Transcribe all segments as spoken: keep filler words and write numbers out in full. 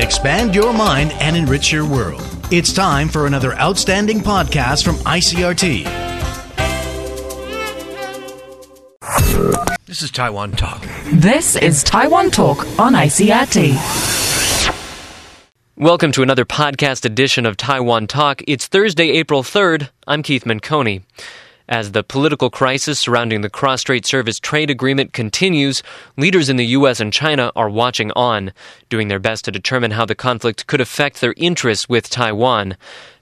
Expand your mind and enrich your world. It's time for another outstanding podcast from I C R T. This is Taiwan Talk. This is Taiwan Talk on I C R T. Welcome to another podcast edition of Taiwan Talk. It's Thursday, April third. I'm Keith Menconi. As the political crisis surrounding the Cross-Strait Service trade agreement continues, leaders in the U S and China are watching on, doing their best to determine how the conflict could affect their interests with Taiwan.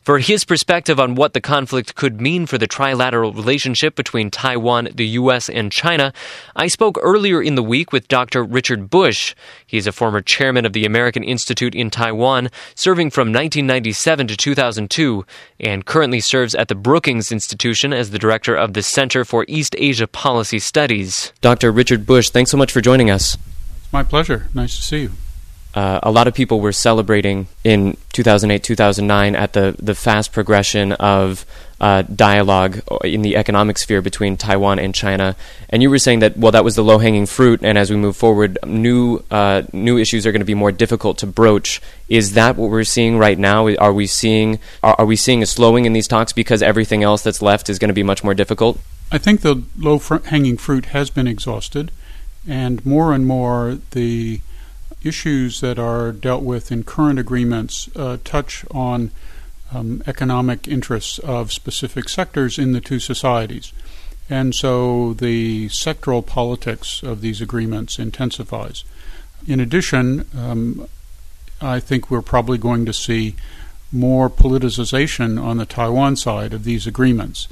For his perspective on what the conflict could mean for the trilateral relationship between Taiwan, the U S, and China, I spoke earlier in the week with Doctor Richard Bush. He's a former chairman of the American Institute in Taiwan, serving from nineteen ninety-seven to two thousand two, and currently serves at the Brookings Institution as the director of the Center for East Asia Policy Studies. Doctor Richard Bush, thanks so much for joining us. It's my pleasure. Nice to see you. Uh, a lot of people were celebrating in two thousand eight, two thousand nine at the, the fast progression of uh, dialogue in the economic sphere between Taiwan and China. And you were saying that, well, that was the low-hanging fruit, and as we move forward, new uh, new issues are going to be more difficult to broach. Is that what we're seeing right now? Are we seeing are, are we seeing a slowing in these talks because everything else that's left is going to be much more difficult? I think the low-hanging fruit has been exhausted, and more and more the issues that are dealt with in current agreements uh, touch on um, economic interests of specific sectors in the two societies. And so the sectoral politics of these agreements intensifies. In addition, um, I think we're probably going to see more politicization on the Taiwan side of these agreements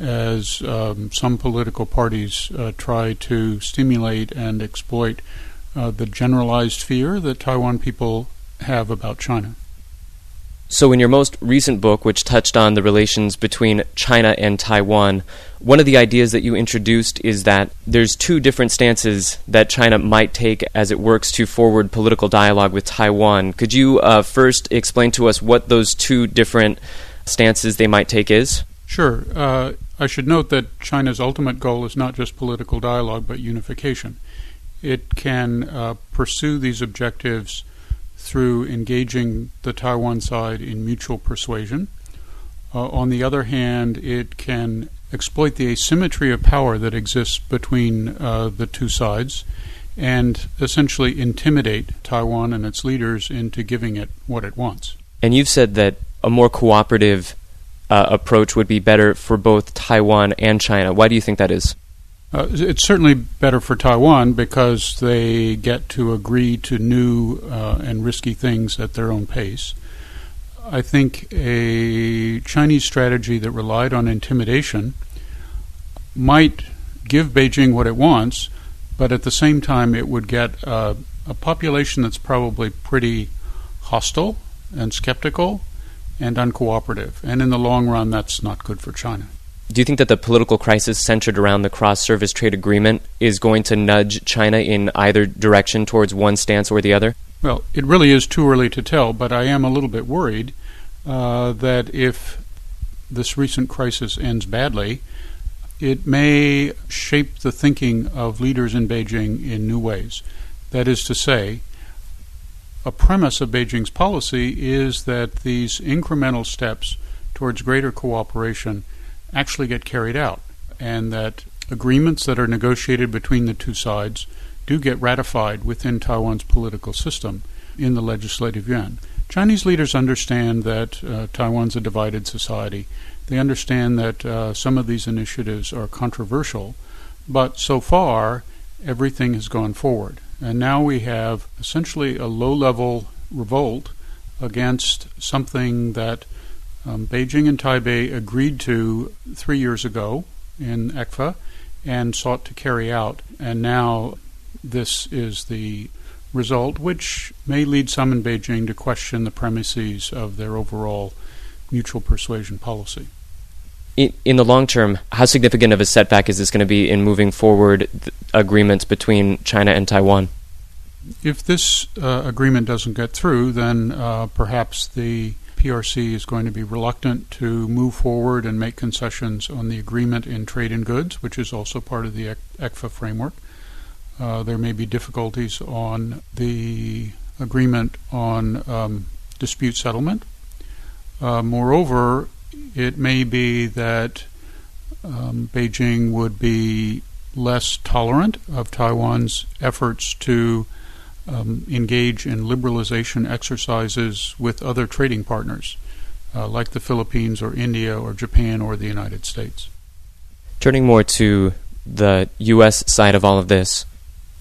as um, some political parties uh, try to stimulate and exploit Uh, the generalized fear that Taiwan people have about China. So in your most recent book, which touched on the relations between China and Taiwan, one of the ideas that you introduced is that there's two different stances that China might take as it works to forward political dialogue with Taiwan. Could you uh, first explain to us what those two different stances they might take is? Sure. Uh, I should note that China's ultimate goal is not just political dialogue, but unification. It can uh, pursue these objectives through engaging the Taiwan side in mutual persuasion. Uh, on the other hand, it can exploit the asymmetry of power that exists between uh, the two sides and essentially intimidate Taiwan and its leaders into giving it what it wants. And you've said that a more cooperative uh, approach would be better for both Taiwan and China. Why do you think that is? Uh, it's certainly better for Taiwan because they get to agree to new uh, and risky things at their own pace. I think a Chinese strategy that relied on intimidation might give Beijing what it wants, but at the same time it would get a, a population that's probably pretty hostile and skeptical and uncooperative. And in the long run, that's not good for China. Do you think that the political crisis centered around the cross-service trade agreement is going to nudge China in either direction towards one stance or the other? Well, it really is too early to tell, but I am a little bit worried uh, that if this recent crisis ends badly, it may shape the thinking of leaders in Beijing in new ways. That is to say, a premise of Beijing's policy is that these incremental steps towards greater cooperation actually get carried out, and that agreements that are negotiated between the two sides do get ratified within Taiwan's political system in the Legislative Yuan. Chinese leaders understand that uh, Taiwan's a divided society. They understand that uh, some of these initiatives are controversial, but so far everything has gone forward. And now we have essentially a low-level revolt against something that Um, Beijing and Taipei agreed to three years ago in E C F A and sought to carry out. And now this is the result, which may lead some in Beijing to question the premises of their overall mutual persuasion policy. In, in the long term, how significant of a setback is this going to be in moving forward agreements between China and Taiwan? If this uh, agreement doesn't get through, then uh, perhaps the P R C is going to be reluctant to move forward and make concessions on the agreement in trade in goods, which is also part of the E C F A framework. Uh, there may be difficulties on the agreement on um, dispute settlement. Uh, moreover, it may be that um, Beijing would be less tolerant of Taiwan's efforts to um, engage in liberalization exercises with other trading partners, uh, like the Philippines or India or Japan or the United States. Turning more to the U S side of all of this,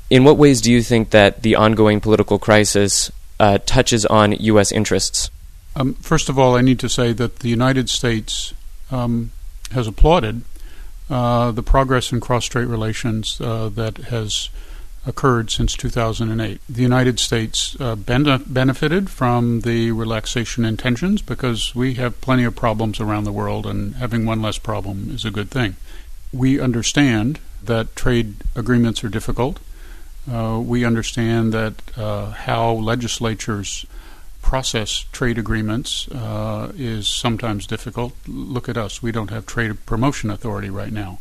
in what ways do you think that the ongoing political crisis uh, touches on U S interests? Um, first of all, I need to say that the United States um, has applauded uh, the progress in cross-strait relations uh, that has occurred since two thousand eight. The United States uh, ben- benefited from the relaxation in tensions because we have plenty of problems around the world, and having one less problem is a good thing. We understand that trade agreements are difficult. Uh, we understand that uh, how legislatures process trade agreements uh, is sometimes difficult. Look at us. We don't have trade promotion authority right now.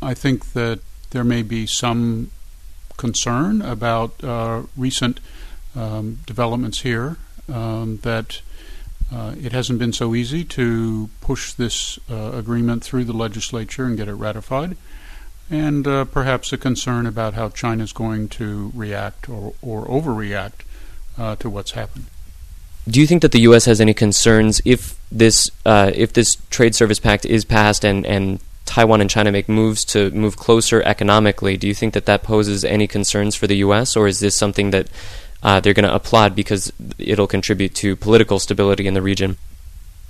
I think that there may be some concern about uh, recent um, developments here, um, that uh, it hasn't been so easy to push this uh, agreement through the legislature and get it ratified, and uh, perhaps a concern about how China's going to react or, or overreact uh, to what's happened. Do you think that the U S has any concerns if this uh, if this trade service pact is passed and, and Taiwan and China make moves to move closer economically? Do you think that that poses any concerns for the U S, or is this something that uh, they're going to applaud because it'll contribute to political stability in the region?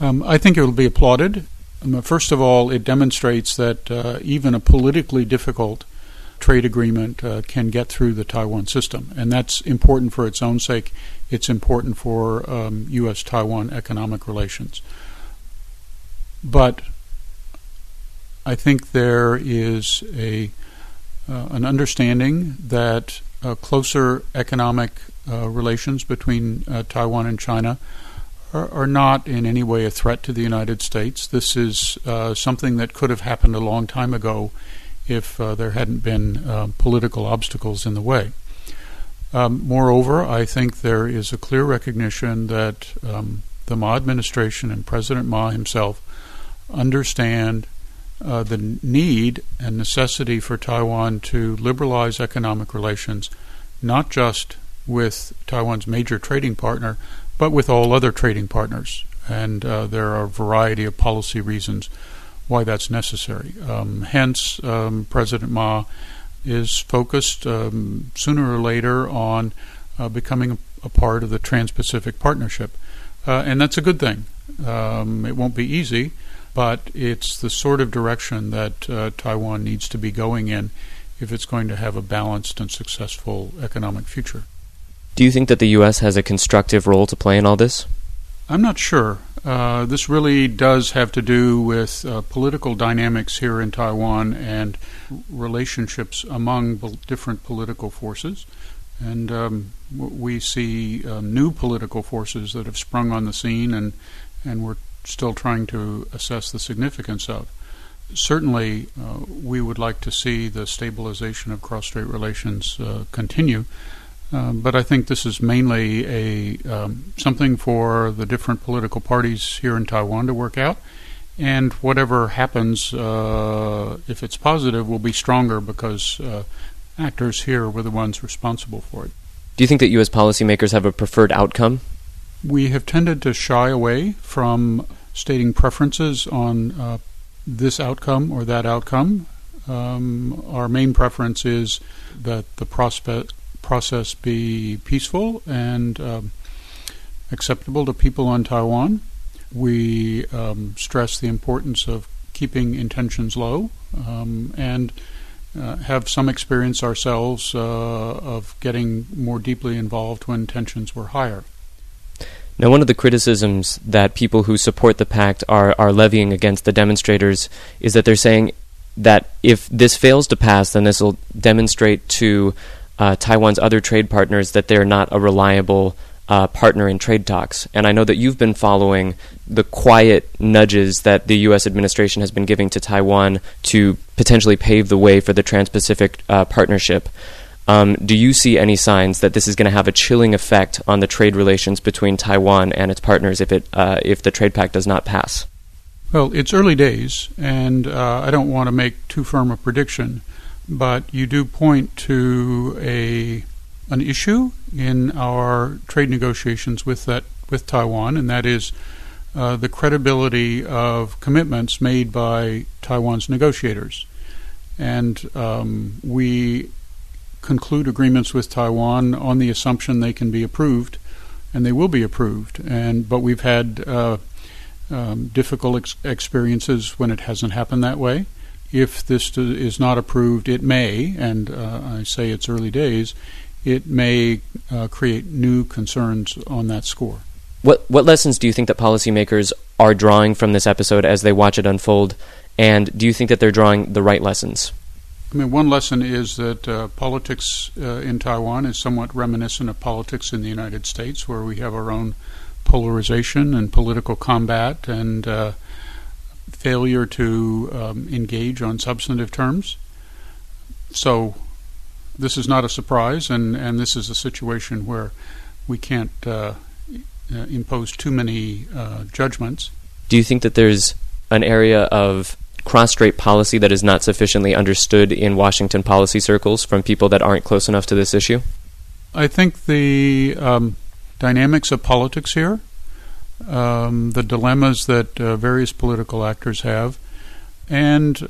Um, I think it will be applauded. First of all, it demonstrates that uh, even a politically difficult trade agreement uh, can get through the Taiwan system, and that's important for its own sake. It's important for um, U S Taiwan economic relations. But I think there is a uh, an understanding that uh, closer economic uh, relations between uh, Taiwan and China are, are not in any way a threat to the United States. This is uh, something that could have happened a long time ago if uh, there hadn't been uh, political obstacles in the way. Um, moreover, I think there is a clear recognition that um, the Ma administration and President Ma himself understand uh, the need and necessity for Taiwan to liberalize economic relations, not just with Taiwan's major trading partner, but with all other trading partners. And uh, there are a variety of policy reasons why that's necessary. Um, hence, um, President Ma is focused um, sooner or later on uh, becoming a, a part of the Trans-Pacific Partnership. Uh, and that's a good thing. Um, it won't be easy, but it's the sort of direction that uh, Taiwan needs to be going in if it's going to have a balanced and successful economic future. Do you think that the U S has a constructive role to play in all this? I'm not sure. Uh, this really does have to do with uh, political dynamics here in Taiwan and relationships among bol- different political forces. And um, we see uh, new political forces that have sprung on the scene, and, and we're still trying to assess the significance of. Certainly, uh, we would like to see the stabilization of cross-strait relations uh, continue. Um, but I think this is mainly a um, something for the different political parties here in Taiwan to work out. And whatever happens, uh, if it's positive, will be stronger because uh, actors here were the ones responsible for it. Do you think that U S policymakers have a preferred outcome? We have tended to shy away from stating preferences on uh, this outcome or that outcome. Um, our main preference is that the prospect process be peaceful and um, acceptable to people on Taiwan. We um, stress the importance of keeping intentions low um, and uh, have some experience ourselves uh, of getting more deeply involved when tensions were higher. Now, one of the criticisms that people who support the pact are, are levying against the demonstrators is that they're saying that if this fails to pass, then this will demonstrate to Uh, Taiwan's other trade partners that they're not a reliable uh, partner in trade talks. And I know that you've been following the quiet nudges that the U S administration has been giving to Taiwan to potentially pave the way for the Trans-Pacific uh, Partnership. Um, do you see any signs that this is going to have a chilling effect on the trade relations between Taiwan and its partners if it uh, if the trade pact does not pass? Well, it's early days, and uh, I don't want to make too firm a prediction, but you do point to a an issue in our trade negotiations with that with Taiwan, and that is uh, the credibility of commitments made by Taiwan's negotiators, and um, we. conclude agreements with Taiwan on the assumption they can be approved, and they will be approved. And but we've had uh, um, difficult ex- experiences when it hasn't happened that way. If this do- is not approved, it may, and uh, I say it's early days, it may uh, create new concerns on that score. What what lessons do you think that policymakers are drawing from this episode as they watch it unfold, and do you think that they're drawing the right lessons? I mean, one lesson is that uh, politics uh, in Taiwan is somewhat reminiscent of politics in the United States, where we have our own polarization and political combat and uh, failure to um, engage on substantive terms. So this is not a surprise, and, and this is a situation where we can't uh, impose too many uh, judgments. Do you think that there's an area of cross-strait policy that is not sufficiently understood in Washington policy circles from people that aren't close enough to this issue? I think the um, dynamics of politics here, um, the dilemmas that uh, various political actors have, and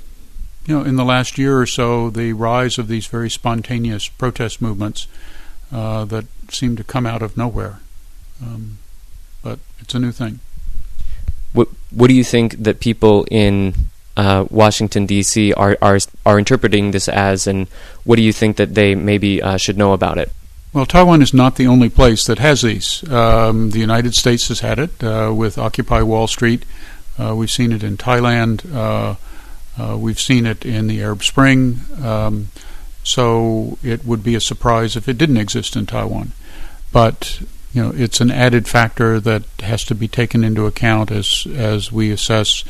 you know, in the last year or so, the rise of these very spontaneous protest movements uh, that seem to come out of nowhere. Um, but it's a new thing. What What do you think that people in Uh, Washington, D C are, are are interpreting this as, and what do you think that they maybe uh, should know about it? Well, Taiwan is not the only place that has these. Um, the United States has had it uh, with Occupy Wall Street. Uh, we've seen it in Thailand. Uh, uh, we've seen it in the Arab Spring. Um, so it would be a surprise if it didn't exist in Taiwan. But you know, it's an added factor that has to be taken into account as as we assess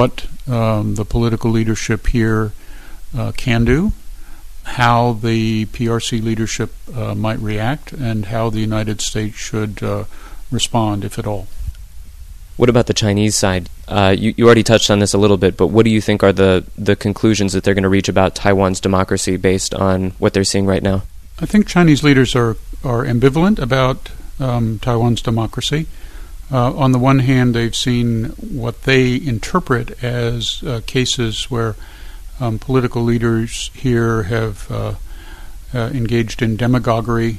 what um, the political leadership here uh, can do, how the P R C leadership uh, might react, and how the United States should uh, respond, if at all. What about the Chinese side? Uh, you, you already touched on this a little bit, but what do you think are the, the conclusions that they're going to reach about Taiwan's democracy based on what they're seeing right now? I think Chinese leaders are, are ambivalent about um, Taiwan's democracy. Uh, on the one hand, they've seen what they interpret as uh, cases where um, political leaders here have uh, uh, engaged in demagoguery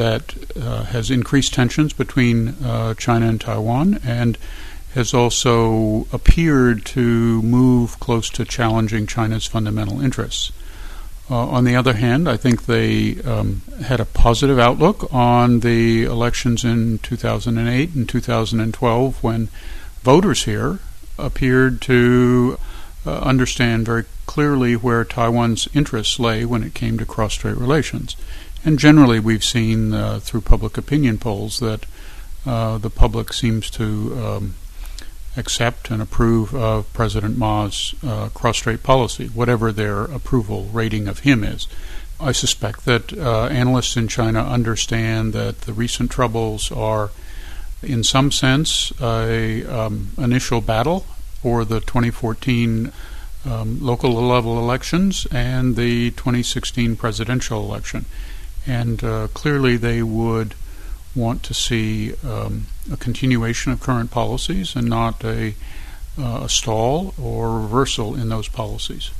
that uh, has increased tensions between uh, China and Taiwan, and has also appeared to move close to challenging China's fundamental interests. Uh, on the other hand, I think they um, had a positive outlook on the elections in two thousand eight and two thousand twelve, when voters here appeared to uh, understand very clearly where Taiwan's interests lay when it came to cross-strait relations. And generally, we've seen uh, through public opinion polls that uh, the public seems to um, accept and approve of President Ma's uh, cross-strait policy, whatever their approval rating of him is. I suspect that uh, analysts in China understand that the recent troubles are, in some sense, an um, initial battle for the twenty fourteen um, local-level elections and the twenty sixteen presidential election. And uh, clearly they would want to see um, a continuation of current policies and not a, uh, a stall or reversal in those policies.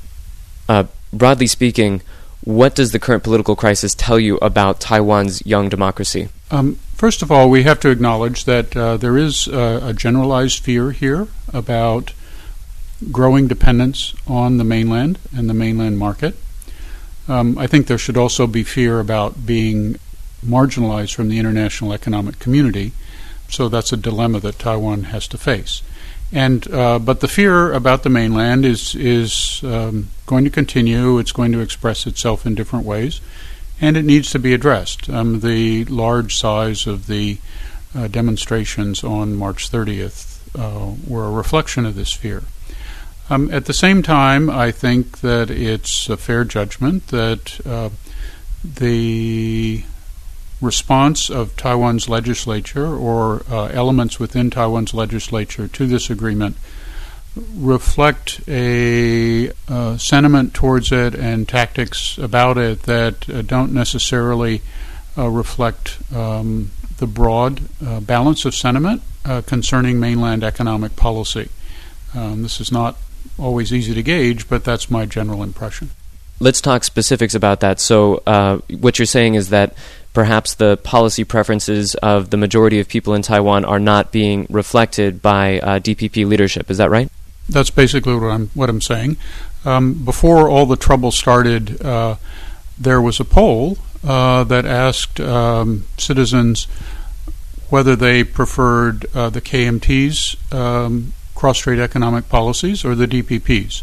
Uh, broadly speaking, what does the current political crisis tell you about Taiwan's young democracy? Um, first of all, we have to acknowledge that uh, there is uh, a generalized fear here about growing dependence on the mainland and the mainland market. Um, I think there should also be fear about being marginalized from the international economic community, so that's a dilemma that Taiwan has to face. And uh, but the fear about the mainland is is um, going to continue. It's going to express itself in different ways, and it needs to be addressed. Um, the large size of the uh, demonstrations on March thirtieth uh, were a reflection of this fear. Um, at the same time, I think that it's a fair judgment that uh, the response of Taiwan's legislature or uh, elements within Taiwan's legislature to this agreement reflect a uh, sentiment towards it and tactics about it that uh, don't necessarily uh, reflect um, the broad uh, balance of sentiment uh, concerning mainland economic policy. Um, this is not always easy to gauge, but that's my general impression. Let's talk specifics about that. So uh, what you're saying is that perhaps the policy preferences of the majority of people in Taiwan are not being reflected by uh, D P P leadership. Is that right? That's basically what I'm, what I'm saying. Um, before all the trouble started, uh, there was a poll uh, that asked um, citizens whether they preferred uh, the K M T's um, cross-strait economic policies or the D P P's.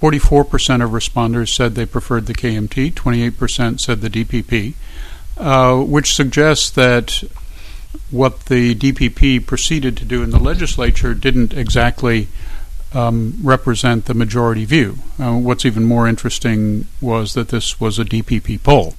forty-four percent of responders said they preferred the K M T, twenty-eight percent said the D P P, uh, which suggests that what the D P P proceeded to do in the legislature didn't exactly um, represent the majority view. Uh, what's even more interesting was that this was a D P P poll.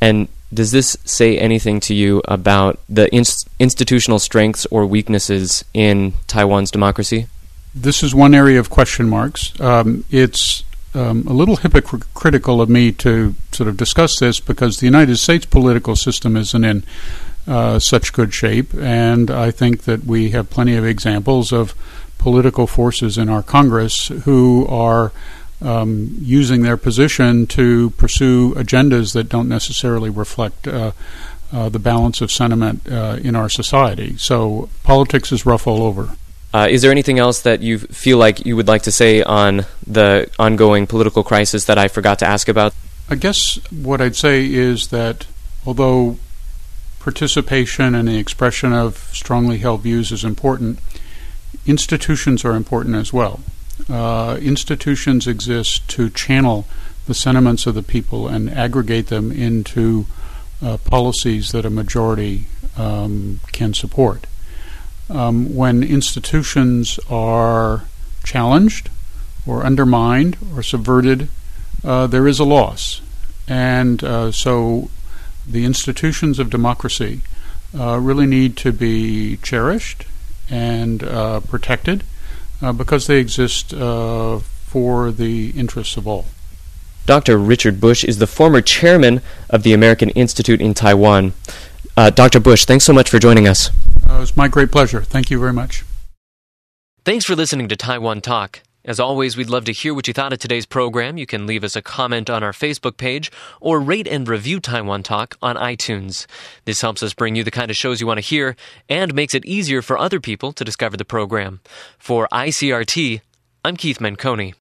And does this say anything to you about the inst- institutional strengths or weaknesses in Taiwan's democracy? This is one area of question marks. Um, it's um, a little hypocritical of me to sort of discuss this because the United States political system isn't in uh, such good shape, and I think that we have plenty of examples of political forces in our Congress who are um, using their position to pursue agendas that don't necessarily reflect uh, uh, the balance of sentiment uh, in our society. So politics is rough all over. Uh, is there anything else that you feel like you would like to say on the ongoing political crisis that I forgot to ask about? I guess what I'd say is that although participation and the expression of strongly held views is important, institutions are important as well. Uh, institutions exist to channel the sentiments of the people and aggregate them into uh, policies that a majority um, can support. Um, when institutions are challenged or undermined or subverted, uh, there is a loss. And uh, so the institutions of democracy uh, really need to be cherished and uh, protected uh, because they exist uh, for the interests of all. Doctor Richard Bush is the former chairman of the American Institute in Taiwan. Uh, Doctor Bush, thanks so much for joining us. Uh, it's my great pleasure. Thank you very much. Thanks for listening to Taiwan Talk. As always, we'd love to hear what you thought of today's program. You can leave us a comment on our Facebook page or rate and review Taiwan Talk on iTunes. This helps us bring you the kind of shows you want to hear and makes it easier for other people to discover the program. For I C R T, I'm Keith Menconi.